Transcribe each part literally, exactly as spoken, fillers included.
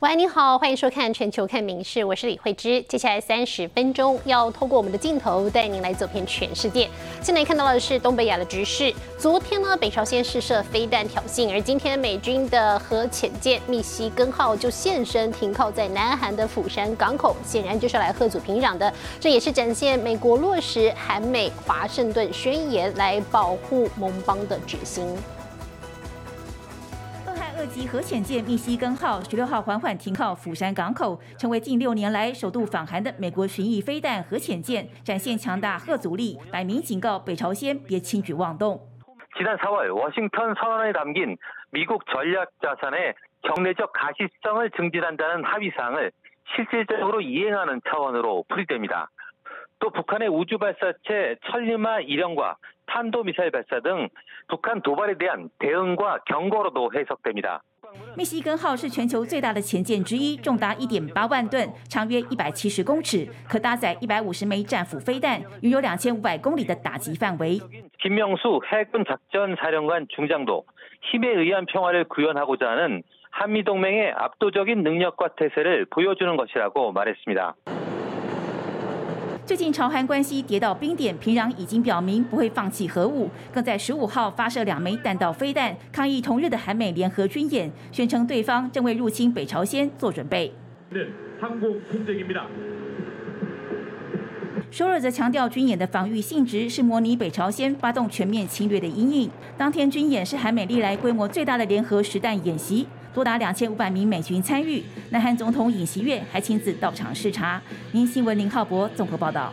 喂，你好，欢迎收看《全球看民事》，我是李慧芝。接下来三十分钟要透过我们的镜头带您来走遍全世界。现在看到的是东北亚的局势。昨天呢，北朝鲜试射飞弹挑衅，而今天美军的核潜舰密西根号就现身停靠在南韩的釜山港口，显然就是来贺祖平壤的。这也是展现美国落实韩美华盛顿宣言来保护盟邦的决心。俄籍核潜舰密西根号十六号缓缓停靠釜山港口，成为近六年来首度访韩的美国巡弋飞弹核潜舰，展现强大核阻力，摆明警告北朝鲜别轻举妄动。지난 사월 워싱턴 선언에 담긴 미국 전략 자산의 경제적 가시성을 증진한다는 합의사항을 실질적으로 이행하는 차원으로 풀이됩니다. 또 북한의 우주 발사체 천리마 일형과 탄도미사일 발사 등 북한 도발에 대한 대응과 경고로도 해석됩니다. 密西根号是全球最大的潜舰之一，重达 一点八万吨，长约一百七十公尺，可搭载一百五十枚战斧飞弹，拥有两千五百公里的打击范围。김명수 해군작전사령관중장도힘에의한평화를구현하고자하는한미동맹의압도적인능력과태세를보여주는것이라고말했습니다最近朝韩关系跌到冰点，平壤已经表明不会放弃核武，更在十五号发射两枚弹道飞弹，抗议同日的韩美联合军演，宣称对方正为入侵北朝鲜做准备。首尔则强调，军演的防御性质是模拟北朝鲜发动全面侵略的阴影。当天军演是韩美历来规模最大的联合实弹演习。多达两千五百名美军参与，南韩总统尹锡悦还亲自到场视察。民新闻林浩博综合报道。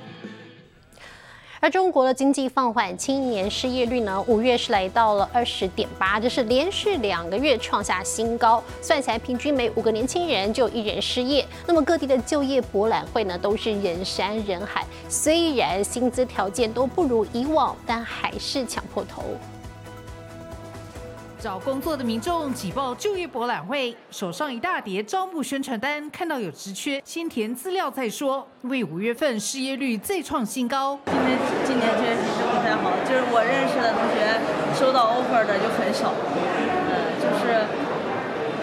而中国的经济放缓，青年失业率呢，五月是来到了二十点八，这是连续两个月创下新高，算起来平均每五个年轻人就有一人失业。那么各地的就业博览会呢，都是人山人海，虽然薪资条件都不如以往，但还是抢破头。找工作的民众挤爆就业博览会，手上一大叠招募宣传单，看到有职缺，先填资料再说。因为五月份失业率再创新高，因为今年确实是不太好，就是我认识的同学收到 offer 的就很少，呃，就是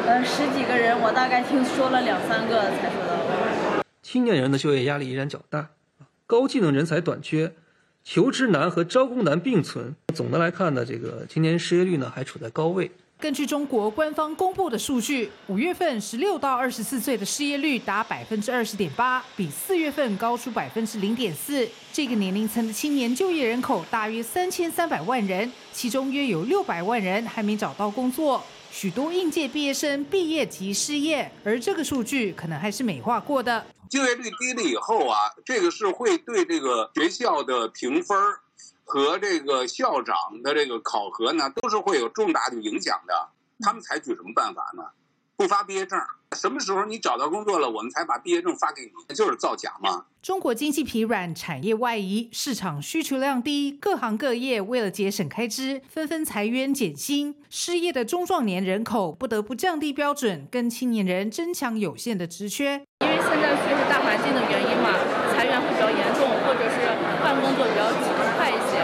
呃十几个人，我大概听说了两三个才收到 offer。青年人的就业压力依然较大，高技能人才短缺。求职难和招工难并存，总的来看呢，这个青年失业率呢还处在高位。根据中国官方公布的数据，五月份十六到二十四岁的失业率达百分之二十点八，比四月份高出百分之零点四。这个年龄层的青年就业人口大约三千三百万人，其中约有六百万人还没找到工作。许多应届毕业生毕业即失业，而这个数据可能还是美化过的。就业率低了以后啊，这个是会对这个学校的评分和这个校长的这个考核呢，都是会有重大的影响的。他们采取什么办法呢？不发毕业证，什么时候你找到工作了，我们才把毕业证发给你，就是造假嘛。中国经济疲软，产业外移，市场需求量低，各行各业为了节省开支，纷纷裁员减薪，失业的中壮年人口不得不降低标准，跟青年人争抢有限的职缺。因为现在随着大环境的原因嘛，裁员会比较严重，或者是换工作比较快一些，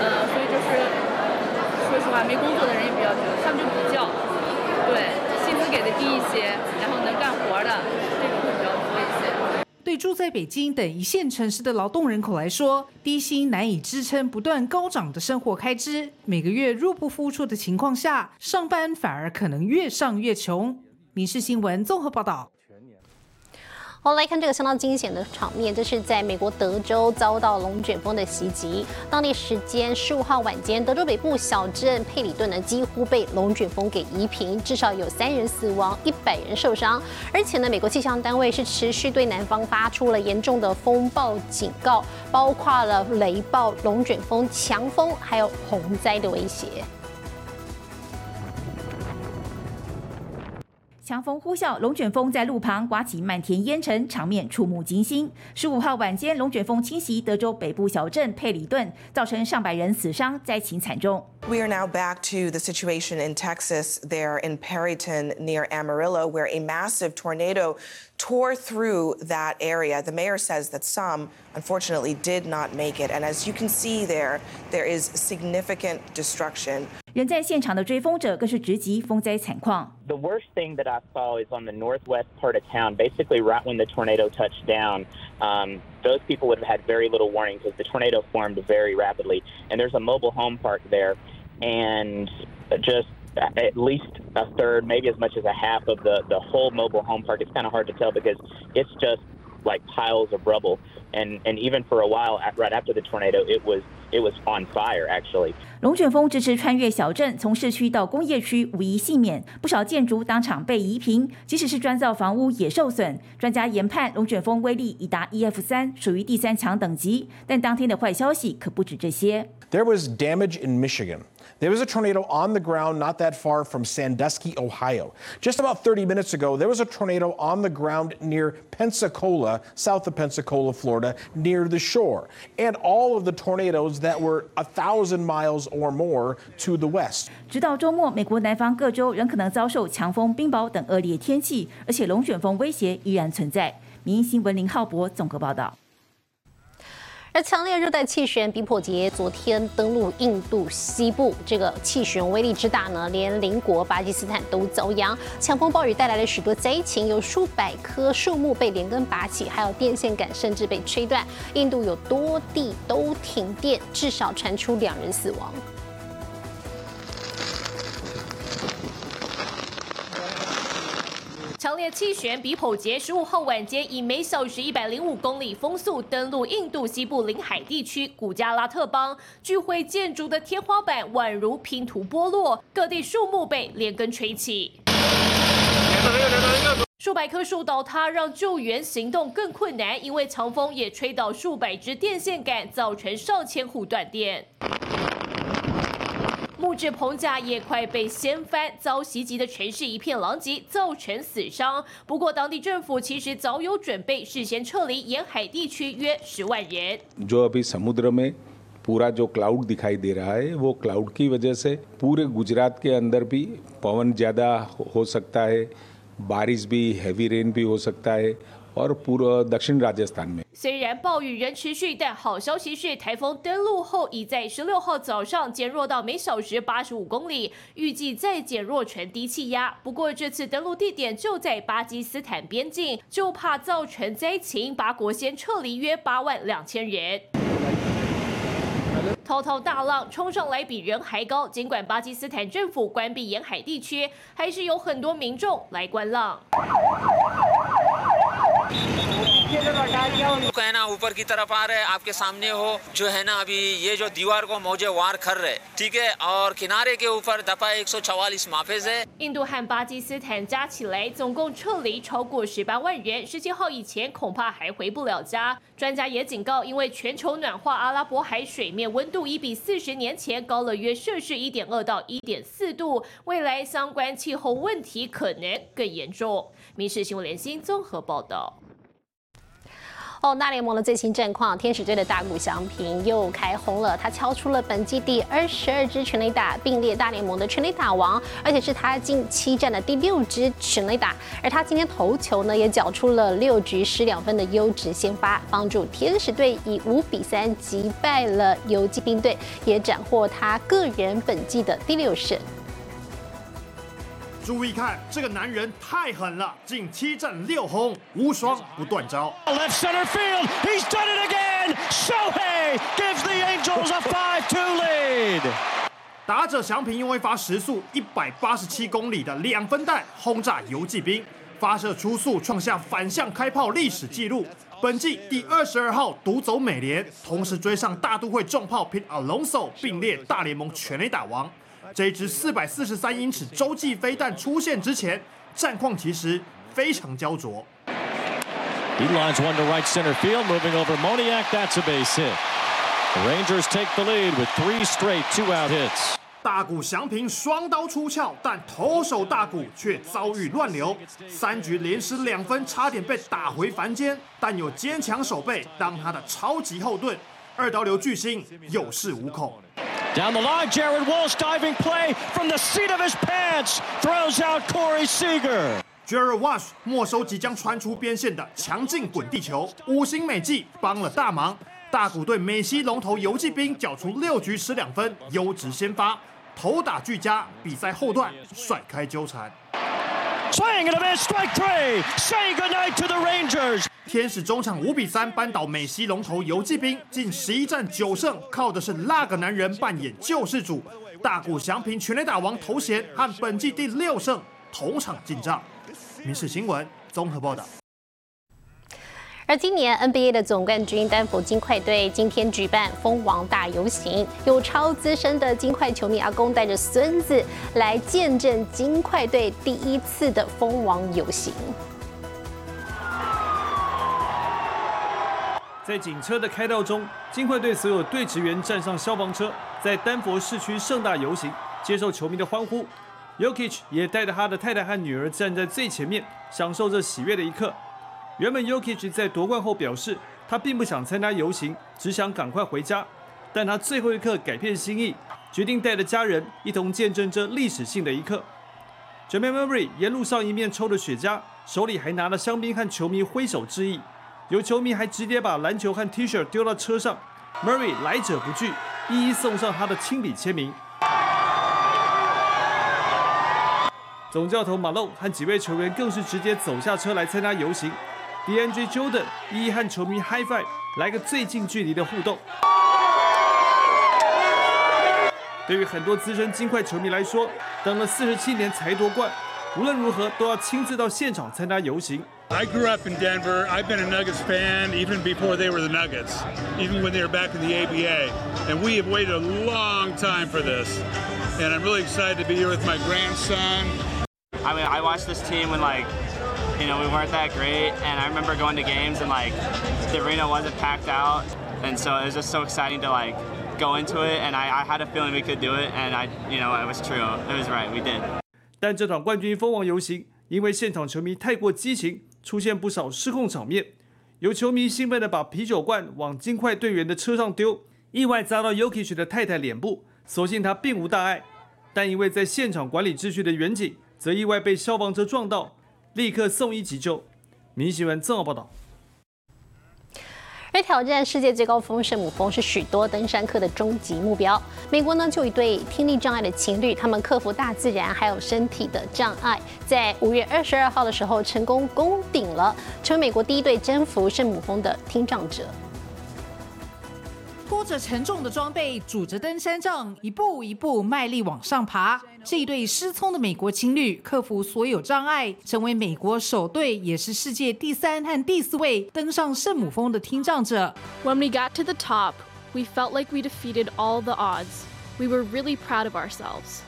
呃，所以就是说实话，没工作的人也比较多，他们就比较对薪资给的低一些，然后能干活的这种会比较多一些。对住在北京等一线城市的劳动人口来说，低薪难以支撑不断高涨的生活开支，每个月入不敷出的情况下，上班反而可能越上越穷。民事新闻综合报道。好，来看这个相当惊险的场面，这是在美国德州遭到龙卷风的袭击。当地时间十五号晚间，德州北部小镇佩里顿呢几乎被龙卷风给夷平，至少有三人死亡，一百人受伤。而且呢，美国气象单位是持续对南方发出了严重的风暴警告，包括了雷暴、龙卷风、强风，还有洪灾的威胁。强风呼啸，龙卷风在路旁刮起漫天烟尘，场面触目惊心。十五号晚间，龙卷风侵袭德州北部小镇佩里顿，造成上百人死伤，灾情惨重。We are now back to the situation in Texas, there in Perryton near Amarillo, where a massive tornado tore through that area. The mayor says that some, unfortunately, did not make it, and as you can see there, there is significant destruction. 人在现场的追风者更是直击风灾惨况。The worst thing that I saw is on the northwest part of town. Basically, right when the tornado touched down, um, those people would have had very little warning because the tornado formed very rapidly. And there's a mobile home park there, and just.At least a third, maybe as much as a half of the, the whole mobile home park. It's kind of hard to tell because it's just like piles of rubble. And, and even for a while, right after the tornado, it was, it was on fire, actually. 龙卷风直直穿越小镇，从市区到工业区无一幸免，不少建筑当场被夷平，即使是砖造房屋也受损。专家研判，龙卷风威力已达 E F 三，属于第三强等级。但当天的坏消息可不止这些。There was damage in Michigan. There was a tornado on the ground not that far from Sandusky, Ohio. Just about thirty minutes ago, there was a tornado on the ground near Pensacola, south of Pensacola, Florida, near the shore. And all of the tornadoes that were a thousand miles or more to the west. 直到周末，美国南方各州仍可能遭受强风、冰雹等恶劣天气，而且龙卷风威胁依然存在。民音新闻林浩博综合报道。而强烈热带气旋比珀杰昨天登陆印度西部，这个气旋威力之大呢，连邻国巴基斯坦都遭殃。强风暴雨带来了许多灾情，有数百棵树木被连根拔起，还有电线杆甚至被吹断。印度有多地都停电，至少传出两人死亡。强烈气旋比珀杰十五号晚间以每小时一百零五公里风速登陆印度西部临海地区古加拉特邦，聚会建筑的天花板宛如拼图剥落，各地树木被连根吹起。数百棵树倒塌，让救援行动更困难，因为强风也吹倒数百只电线杆，造成上千户断电。木质棚架也快被掀翻，遭袭击的城市一片狼藉，造成死伤。不过，当地政府其实早有准备，事先撤离沿海地区约十万人。जो अभी समुद्र में पूरा जो क्लाउड दिखाई दे रहा है, वो क्लाउड की वजह से पूरे गुजरात के अंदर भी पवन ज्यादा हो सकता है, बारिश भी हैवी रेन भी हो सकता है.而पूरा दक्षिण राजस्थान में 虽然暴雨仍持续，但好消息是，台风登陆后已在十六号早上减弱到每小时八十五公里，预计再减弱成低气压。不过这次登陆地点就在巴基斯坦边境，就怕造成灾情，巴国先撤离约八万两千人。滔滔大浪冲上来比人还高，尽管巴基斯坦政府关闭沿海地区，还是有很多民众来观浪。कहना ऊपर की तरफ आ रहे हैं आपके सामने हो जो है ना अभी ये जो दीवार को मौजे वार कर रहे ठीक है और किनारे के ऊपर दफा一百四十四माफिज है。印度和巴基斯坦加起来总共撤离超过十八万人，十七号以前恐怕还回不了家。专家也警告，因为全球暖化，阿拉伯海水面温度已比四十年前高了约摄氏一点二到一点四度，未来相关气候问题可能更严重。民视新闻联新综合报道。哦，大联盟的最新战况，天使队的大谷翔平又开轰了，他敲出了本季第二十二支全垒打，并列大联盟的全垒打王，而且是他近七战的第六支全垒打。而他今天投球呢，也缴出了六局失两分的优质先发，帮助天使队以五比三击败了游骑兵队，也斩获他个人本季的第六胜。注意看，这个男人太狠了！近七战六轰，无双不断招。Left center field, he's done it again. Shohei gives the Angels a five two lead. 打者翔平因为发时速一百八十七公里的两分弹轰炸游骑兵，发射出速创下反向开炮历史纪录，本季第二十二号独走美联，同时追上大都会重炮 Pin Alonso， 并列大联盟全垒打王。这支四百四十三英尺洲际飞弹出现之前，战况其实非常焦灼。He lines one to right center field, moving over Moniak. That's a base hit. The Rangers take the lead with three straight two-out hits. 大谷翔平双刀出鞘，但投手大谷却遭遇乱流，三局连失两分，差点被打回凡间，但有坚强守备当他的超级后盾，二刀流巨星有恃无恐。Down the line, Jared Walsh diving play from the seat of his pants throws out Corey Seager. Jared Walsh 没收即将穿出边线的强劲滚地球，五星美技帮了大忙。大谷队美西龙头游骑兵缴出六局失两分，优质先发，投打俱佳，比赛后段甩开纠缠。天使中场五比三扳倒美西龙头游骑兵，近十一战九胜，靠的是那个男人扮演救世主。大谷翔平全垒打王头衔和本季第六胜同场进账。民视新闻综合报道。而今年 N B A 的总冠军丹佛金块队今天举办蜂王大游行，有超资深的金块球迷阿公带着孙子来见证金块队第一次的蜂王游行。在警车的开道中，金块队所有队职员站上消防车，在丹佛市区盛大游行，接受球迷的欢呼。Jokic 也带着他的太太和女儿站在最前面，享受这喜悦的一刻。原本 Jokic 在夺冠后表示，他并不想参加游行，只想赶快回家。但他最后一刻改变心意，决定带着家人一同见证这历史性的一刻。Jamal Murray 沿路上一面抽着雪茄，手里还拿了香槟和球迷挥手致意。有球迷还直接把篮球和 T 恤丢到车上。Murray 来者不拒，一一送上他的亲笔签名。总教头 Malone 和几位球员更是直接走下车来参加游行。DeAndre Jordan 一一和球迷 high five， 来个最近距离的互动。对于很多资深金块球迷来说，等了四十七年才夺冠，无论如何都要亲自到现场参加游行。I grew up in Denver. I've been a Nuggets fan even before they were the Nuggets, even when they were back in the A B A, and we have waited a long time for this. And I'm really excited to be here with my grandson. I mean, I watched this team when like.You know, we weren't that great, and I remember going to games and like the arena wasn't packed out, and so it was just so exciting to like go into it, and I, I had a feeling we could do it, and I, you know, it was true, it was right, we did. 但这场冠军蜂王游行，因为现场球迷太过激情，出现不少失控场面。有球迷兴奋地把啤酒罐往金块队员的车上丢，意外砸到 Jokic 的太太脸部，所幸他并无大碍。但因为在现场管理秩序的远景，则意外被消防车撞到。立刻送医急救。民视新闻综合报道。而挑战世界最高峰圣母峰是许多登山客的终极目标。美国呢，就一对听力障碍的情侣，他们克服大自然还有身体的障碍，在五月二十二号的时候成功攻顶了，成为美国第一对征服圣母峰的听障者。拖着沉重的装备，拄着登山杖，一步一步卖力往上爬。这一对失聪的美国情侣克服所有障碍，成为美国首对，也是世界第三和第四位登上圣母峰的听障者。When we got to the top, we felt like we defeated all the odds. We were really proud of ourselves.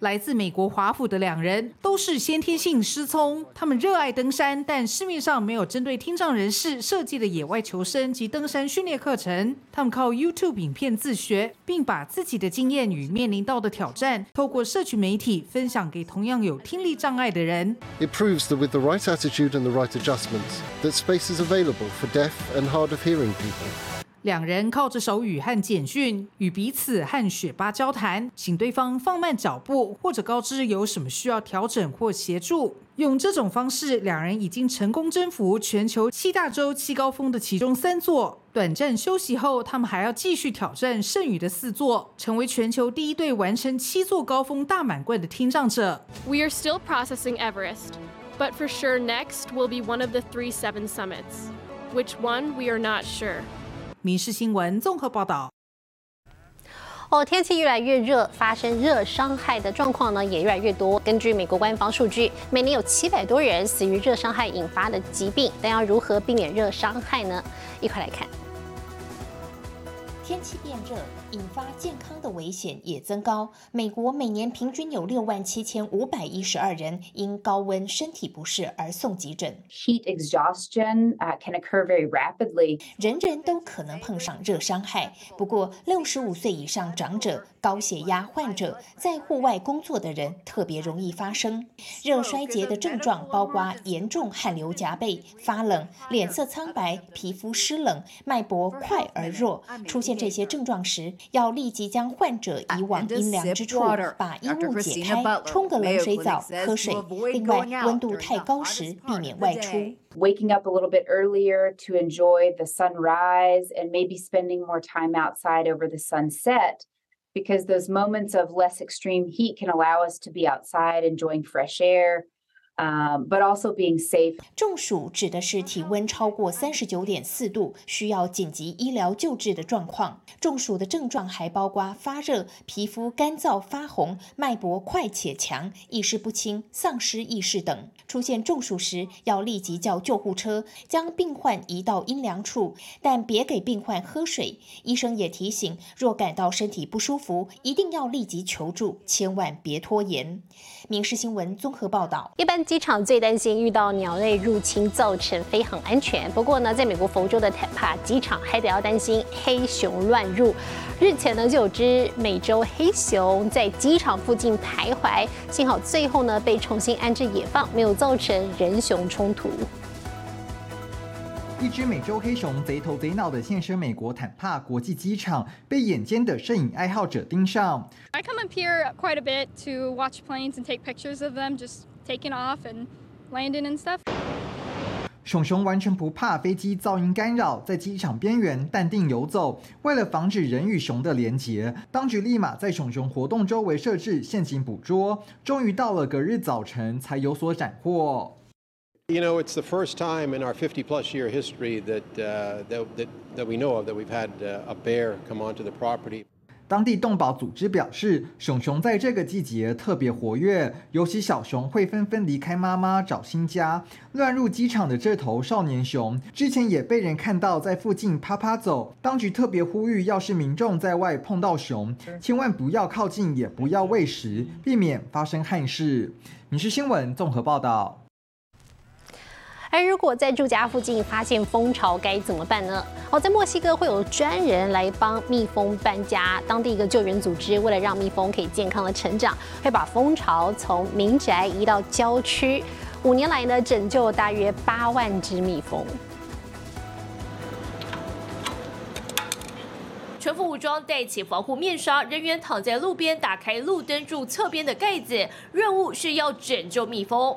来自美国华府的两人都是先天性失聪，他们热爱登山，但市面上没有针对听障人士设计的野外求生及登山训练课程。他们靠 YouTube 影片自学，并把自己的经验与面临到的挑战，透过社群媒体分享给同样有听力障碍的人。It proves that with the right attitude and the right adjustments, that space is available for deaf and hard of hearing people.两人靠着手语和简讯与彼此和雪巴交谈，请对方放慢脚步，或者告知有什么需要调整或协助。用这种方式，两人已经成功征服全球七大洲七高峰的其中三座。短暂休息后，他们还要继续挑战剩余的四座，成为全球第一对完成七座高峰大满贯的听障者。We are still processing Everest, but for sure next will be one of the three seven summits. Which one we are not sure.民视新闻综合报道。哦，天气越来越热，发生热伤害的状况呢也越来越多。根据美国官方数据，每年有七百多人死于热伤害引发的疾病，但要如何避免热伤害呢？一块来看。天气变热，引发健康的危险也增高。美国每年平均有六万七千五百一十二人因高温身体不适而送急诊。Heat exhaustion can occur very rapidly. 人人都可能碰上热伤害。不过，六十五岁以上长者、高血压患者、在户外工作的人特别容易发生。热衰竭的症状包括严重汗流浃背、发冷、脸色苍白、皮肤湿冷、脉搏快而弱，出现。这些症状时，要立即将患者移往阴凉之处，把衣物解开，冲个冷水澡，喝水。另外，温度太高时避免外出。Waking up a little bit earlier to enjoy the sunrise and maybe spending more time outside over the sunset because those moments of less extreme heat can allow us to be outside enjoying fresh air, um, but also being safe. 中暑指的是体温超过 三十九点四 度，需要紧急医疗救治的状况。中暑的症状还包括发热、皮肤干燥发红、脉搏快且强、意识不清、丧失意识等。出现中暑时，要立即叫救护车，将病患移到阴凉处，但别给病患喝水。医生也提醒，若感到身体不舒服，一定要立即求助，千万别拖延。民视新闻综合报道。一般机场最担心遇到鸟类入侵，造成飞航安全。不过呢，在美国佛州的坦帕机场还得要担心黑熊乱入。日前呢，就有只美洲黑熊在机场附近徘徊，幸好最后呢被重新安置野放，没有造成人熊冲突。一只美洲黑熊贼头贼脑的现身美国坦帕国际机场，被眼尖的摄影爱好者盯上。I come up here quite a bit to watch planes and take pictures of them just taking off and landing and stuff. 熊熊完全不怕飞机噪音干扰，在机场边缘淡定游走。为了防止人与熊的连结，当局立马在熊熊活动周围设置陷阱捕捉，终于到了隔日早晨才有所斩获。You know, it's the first time in our fifty-plus year history that uh, that that we know of that we've had uh, a bear come onto the property. 当地动保组织表示，熊熊在这个季节特别活跃，尤其小熊会纷纷离开妈妈找新家。乱入机场的这头少年熊，之前也被人看到在附近啪啪走。当局特别呼吁，要是民众在外碰到熊，千万不要靠近，也不要喂食，避免发生憾事。民视新闻综合报道。而如果在住家附近发现蜂巢该怎么办呢？哦，在墨西哥会有专人来帮蜜蜂搬家。当地一个救援组织为了让蜜蜂可以健康的成长，会把蜂巢从民宅移到郊区。五年来呢，拯救大约八万只蜜蜂。全副武装，戴起防护面纱，人员躺在路边，打开路灯柱侧边的盖子，任务是要拯救蜜蜂。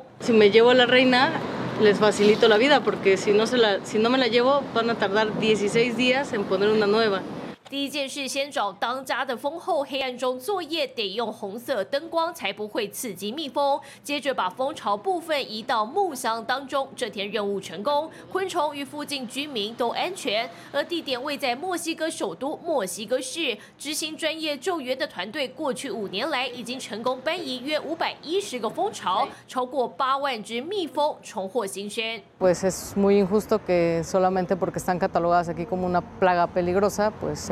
Les facilito la vida porque si no se la si no me la llevo van a tardar dieciséis días en poner una nueva。第一件事，先找当家的蜂后。黑暗中作业得用红色灯光，才不会刺激蜜蜂。接着把蜂巢部分移到木箱当中。这天任务成功，昆虫与附近居民都安全。而地点位在墨西哥首都墨西哥市。执行专业救援的团队，过去五年来已经成功搬移约五百一十个蜂巢，超过八万只蜜蜂重获新生。Pues es muy injusto que solamente porque están catalogadas aquí como una plaga peligrosa, pues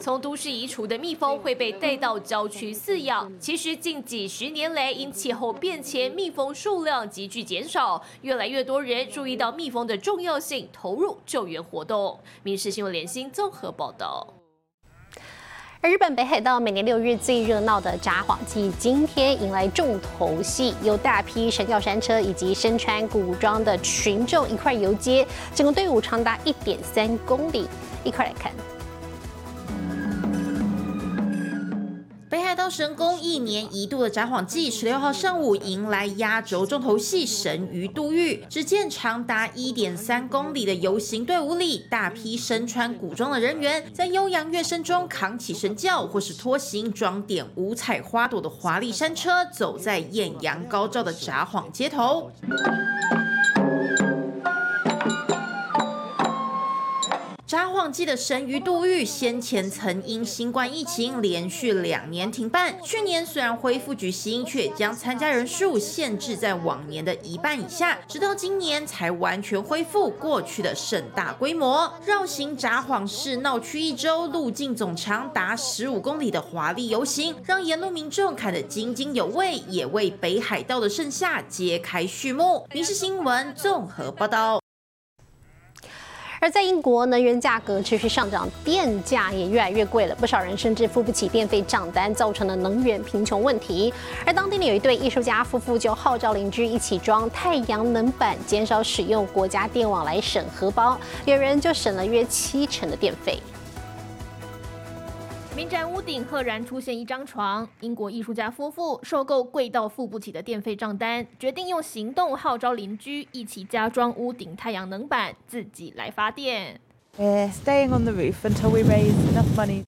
从都市移除的蜜蜂会被带到郊区饲养。其实近几十年来，因气候变迁，蜜蜂数量急剧减少，越来越多人注意到蜜蜂的重要性，投入救援活动。民视新闻联新综合报道。而日本北海道每年六日最热闹的札幌祭，今天迎来重头戏，有大批神教山车以及身穿古装的群众一块游街，整个队伍长达一点三公里，一块来看。北海道神宫一年一度的札幌祭，十六号上午迎来压轴重头戏——神鱼渡御。只见长达一点三公里的游行队伍里，大批身穿古装的人员在悠扬乐声中扛起神轿，或是拖行装点五彩花朵的华丽山车，走在艳阳高照的札幌街头。札幌祭的神鱼渡御先前曾因新冠疫情连续两年停办，去年虽然恢复举行，却将参加人数限制在往年的一半以下，直到今年才完全恢复过去的盛大规模。绕行札幌市闹区一周，路径总长达十五公里的华丽游行，让沿路民众看得津津有味，也为北海道的盛夏揭开序幕。民视新闻综合报道。而在英国，能源价格持续上涨，电价也越来越贵了，不少人甚至付不起电费账单，造成了能源贫穷问题。而当地呢有一对艺术家夫妇就号召邻居一起装太阳能板，减少使用国家电网来省荷包，有人就省了约七成的电费。民宅屋顶赫然出现一张床，英国艺术家夫妇受够贵到付不起的电费账单，决定用行动号召邻居一起加装屋顶太阳能板，自己来发电。We're staying on the roof until we raise enough money.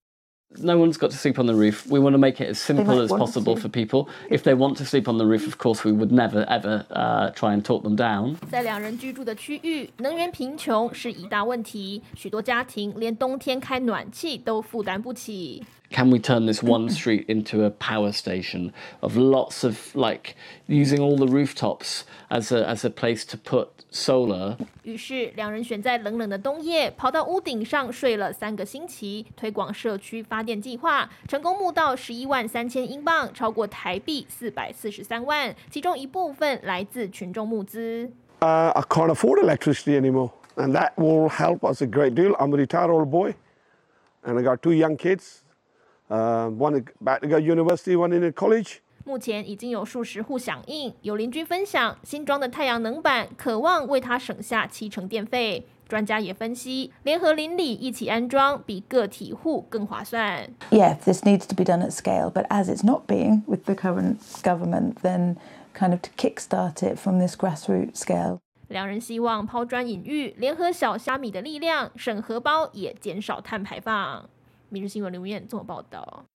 No one's got to sleep on the roof. We want to make it as simple as possible for people. If they want to sleep on the roof, of course, we would never, ever uh, try and talk them down. 在两人居住的区域，能源贫穷是一大问题。许多家庭连冬天开暖气都负担不起。Can we turn this one street into a power station of lots of, like, using all the rooftops as a, as a place to put solar? 于是两人选在冷冷的冬夜跑到屋顶上睡了三个星期，推广社区发电计划，成功募到十一万三千英镑，超过台币四百四十三万，其中一部分来自群众募资。Uh, I can't afford electricity anymore, and that will help us a great deal. I'm a retired old boy, and I got two young kids, uh, one about to go to university, one in college.目前已经有数十户响应，有邻居分享新装的太阳能板，渴望为他省下七成电费。专家也分析，联合邻里一起安装，比个体户更划算。Yeah, this needs to be done at scale, but as it's not being with the current government, then kind of to kickstart it from this grassroots scale. 两人希望抛砖引玉，联合小虾米的力量，省荷包也减少碳排放。《明日新闻》刘燕综合报道。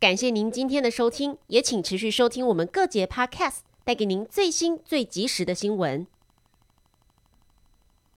感谢您今天的收听，也请持续收听我们各节 Podcast， 带给您最新最及时的新闻。